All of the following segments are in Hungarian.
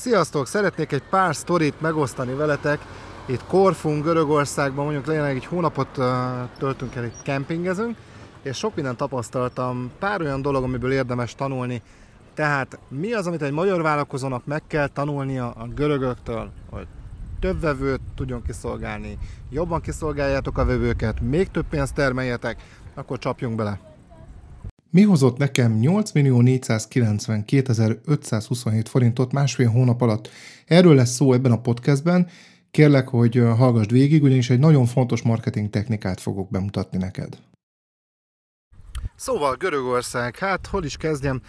Sziasztok! Szeretnék egy pár sztorit megosztani veletek. Itt Korfun, Görögországban, mondjuk jelenleg egy hónapot töltünk el, itt kempingezünk, és sok mindent tapasztaltam, pár olyan dolog, amiből érdemes tanulni. Tehát mi az, amit egy magyar vállalkozónak meg kell tanulnia a görögöktől, hogy több vevőt tudjon kiszolgálni, jobban kiszolgáljátok a vevőket, még több pénzt termeljetek, akkor csapjunk bele. Mi hozott nekem 8.492.527 forintot másfél hónap alatt? Erről lesz szó ebben a podcastben. Kérlek, hogy hallgassd végig, ugyanis egy nagyon fontos marketing technikát fogok bemutatni neked. Szóval Görögország, hát hol is kezdjem?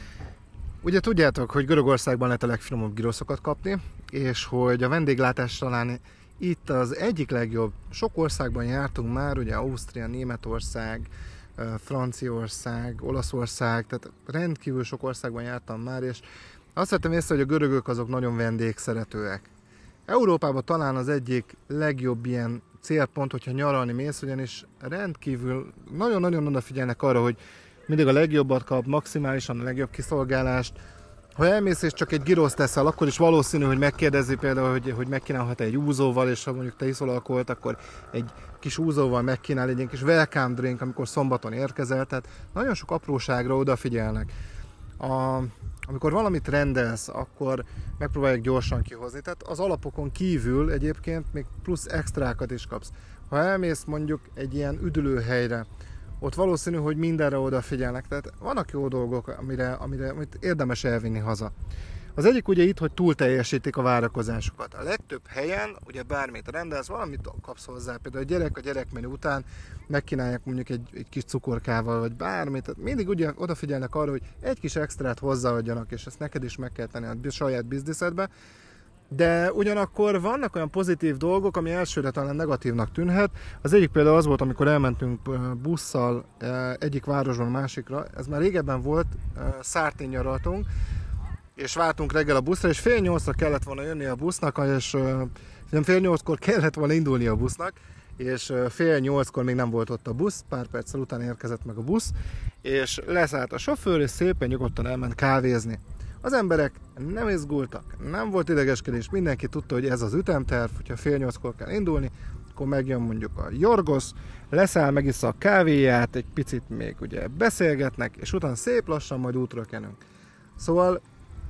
Ugye tudjátok, hogy Görögországban lehet a legfinomabb giroszokat kapni, és hogy a vendéglátás talán itt az egyik legjobb. Sok országban jártunk már, ugye Ausztria, Németország, Franciaország, Olaszország, tehát rendkívül sok országban jártam már, és azt vettem észre, hogy a görögök azok nagyon vendégszeretőek. Európában talán az egyik legjobb ilyen célpont, hogyha nyaralni mész, ugyanis rendkívül nagyon-nagyon odafigyelnek arra, hogy mindig a legjobbat kap, maximálisan a legjobb kiszolgálást. Ha elmész és csak egy giroszt teszel, akkor is valószínű, hogy megkérdezi például, hogy megkínálhat egy úzóval, és ha mondjuk te iszol alkoholt, akkor egy kis úzóval megkínál egy kis welcome drink, amikor szombaton érkezel, tehát nagyon sok apróságra odafigyelnek. Amikor valamit rendelsz, akkor megpróbálják gyorsan kihozni, tehát az alapokon kívül egyébként még plusz extrákat is kapsz. Ha elmész mondjuk egy ilyen üdülőhelyre, ott valószínű, hogy mindenre odafigyelnek, tehát vannak jó dolgok, amit érdemes elvinni haza. Az egyik ugye itt, hogy túl teljesítik a várakozásokat. A legtöbb helyen, ugye bármit rendelsz, valamit kapsz hozzá, például a gyerekmenü után megkínálják mondjuk egy kis cukorkával, vagy bármit, tehát mindig ugye odafigyelnek arra, hogy egy kis extrát hozzáadjanak, és ezt neked is meg kell tenni a saját bizniszedbe. De ugyanakkor vannak olyan pozitív dolgok, ami elsőre talán negatívnak tűnhet. Az egyik például az volt, amikor elmentünk busszal egyik városban a másikra, ez már régebben volt, Szártén nyaraltunk, és vártunk reggel a buszra, és 7:30-ra kellett volna jönni a busznak, és 7:30-kor kellett volna indulni a busznak, és 7:30-kor még nem volt ott a busz, pár perccel után érkezett meg a busz, és leszállt a sofőr, és szépen nyugodtan elment kávézni. Az emberek nem izgultak, nem volt idegeskedés, mindenki tudta, hogy ez az ütemterv, hogyha 7:30-kor kell indulni, akkor megjön mondjuk a Jorgosz, leszáll, megissza a kávéját, egy picit még ugye beszélgetnek, és utána szép lassan majd útra kenünk. Szóval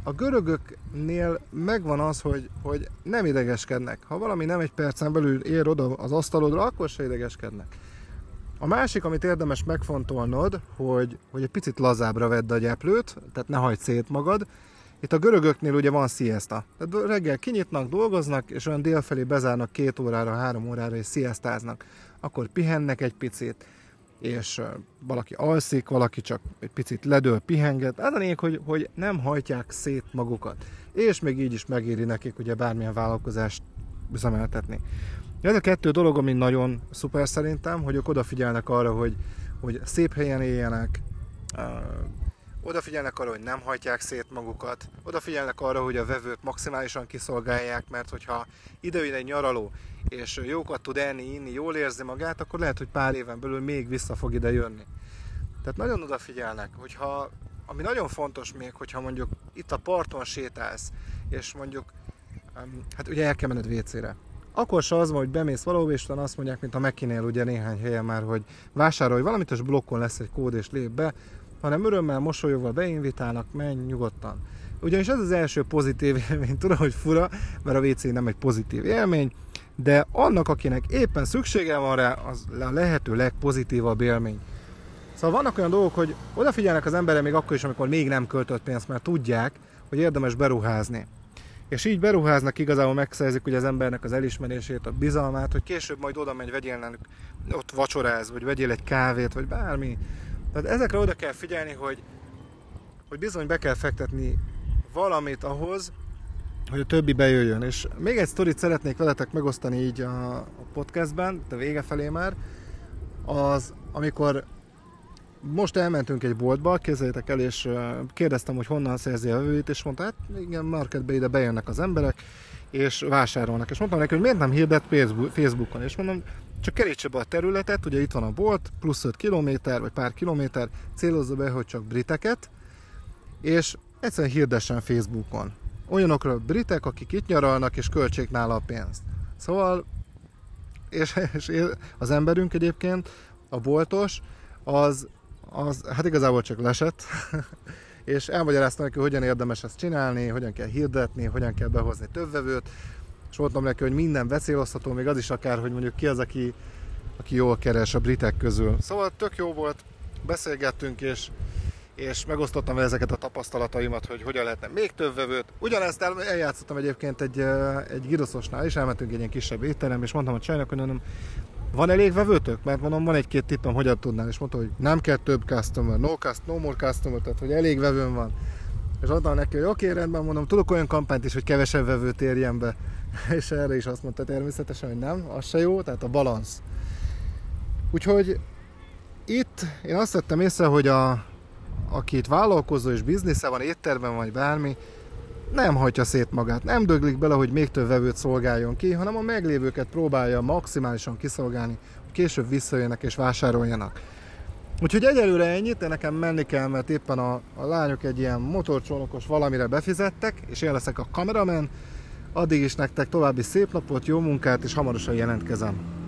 a görögöknél megvan az, hogy nem idegeskednek. Ha valami nem egy percen belül ér oda az asztalodra, akkor se idegeskednek. A másik, amit érdemes megfontolnod, hogy egy picit lazábbra vedd a gyeplőt, tehát ne hagyd szét magad. Itt a görögöknél ugye van siesta. Tehát reggel kinyitnak, dolgoznak, és olyan délfelé bezárnak 2 órára, 3 órára, és siestáznak. Akkor pihennek egy picit, és valaki alszik, valaki csak egy picit ledől, pihenget. Az a lényeg, hogy nem hajtják szét magukat. És még így is megéri nekik ugye bármilyen vállalkozást üzemeltetni. Ez a 2 dolog, ami nagyon szuper szerintem, hogy ők odafigyelnek arra, hogy szép helyen éljenek, odafigyelnek arra, hogy nem hajtják szét magukat, odafigyelnek arra, hogy a vevőt maximálisan kiszolgálják, mert hogyha ide jön egy nyaraló, és jókat tud enni, inni, jól érzi magát, akkor lehet, hogy pár éven belül még vissza fog ide jönni. Tehát nagyon odafigyelnek, ami nagyon fontos még, hogyha mondjuk itt a parton sétálsz, és mondjuk, hát ugye el kell menned WC-re. Akkor se az van, hogy bemész valahol, és azt mondják, mint a Mekinél ugye néhány helyen már, hogy vásárolj valamit, és blokkon lesz egy kód, és lép be, hanem örömmel, mosolyogva beinvitálnak, menj nyugodtan. Ugyanis ez az első pozitív élmény, tudom, hogy fura, mert a WC nem egy pozitív élmény, de annak, akinek éppen szüksége van rá, az a lehető legpozitívabb élmény. Szóval vannak olyan dolgok, hogy odafigyelnek az emberek még akkor is, amikor még nem költött pénzt, mert tudják, hogy érdemes beruházni. És így beruháznak, igazából megszerzik ugye az embernek az elismerését, a bizalmát, hogy később majd oda menj, vegyél, ott vacsoráz, vagy vegyél egy kávét, vagy bármi. Tehát ezekre oda kell figyelni, hogy bizony be kell fektetni valamit ahhoz, hogy a többi bejöjjön. És még egy sztorit szeretnék veletek megosztani így a podcastben, de vége felé már, az amikor most elmentünk egy boltba, képzeljétek el, és kérdeztem, hogy honnan szerzi a vevőit, és mondta, hát igen, marketbe ide bejönnek az emberek, és vásárolnak. És mondtam neki, hogy miért nem hirdet Facebookon, és mondom, csak kerítse be a területet, ugye itt van a bolt, plusz 5 kilométer, vagy pár kilométer, célozza be, hogy csak briteket, és egyszerűen hirdessen Facebookon. olyanokról britek, akik itt nyaralnak és költsék nála a pénzt. Szóval, és az emberünk egyébként, a boltos, az hát igazából csak lesett, és elmagyaráztam neki, hogyan érdemes ezt csinálni, hogyan kell hirdetni, hogyan kell behozni többvevőt, és mondtam neki, hogy minden veszélyozható, még az is akár, hogy mondjuk ki az, aki jól keres a britek közül. Szóval tök jó volt, beszélgettünk, és megosztottam vele ezeket a tapasztalataimat, hogy hogyan lehetne még többvevőt. Ugyanezt eljátszottam egyébként egy giroszosnál is, elmentünk egy ilyen kisebb étterem, és mondtam a csajnak, hogy nem, van elég vevőtök? Mert mondom, van egy-két tippem, hogyan tudnál, és mondta, hogy nem kell több customer, no more customer, tehát hogy elég vevőm van. És mondtam neki, hogy oké, rendben, mondom, tudok olyan kampányt is, hogy kevesebb vevőt érjen be. És erre is azt mondta természetesen, hogy nem, az se jó, tehát a balansz. Úgyhogy itt én azt vettem észre, hogy aki itt vállalkozó és biznisze van, étterben vagy bármi, nem hagyja szét magát, nem döglik bele, hogy még több vevőt szolgáljon ki, hanem a meglévőket próbálja maximálisan kiszolgálni, hogy később visszajönnek és vásároljanak. Úgyhogy egyelőre ennyit, de nekem menni kell, mert éppen a lányok egy ilyen motorcsónakos valamire befizettek, és én leszek a kameraman. Addig is nektek további szép napot, jó munkát, és hamarosan jelentkezem.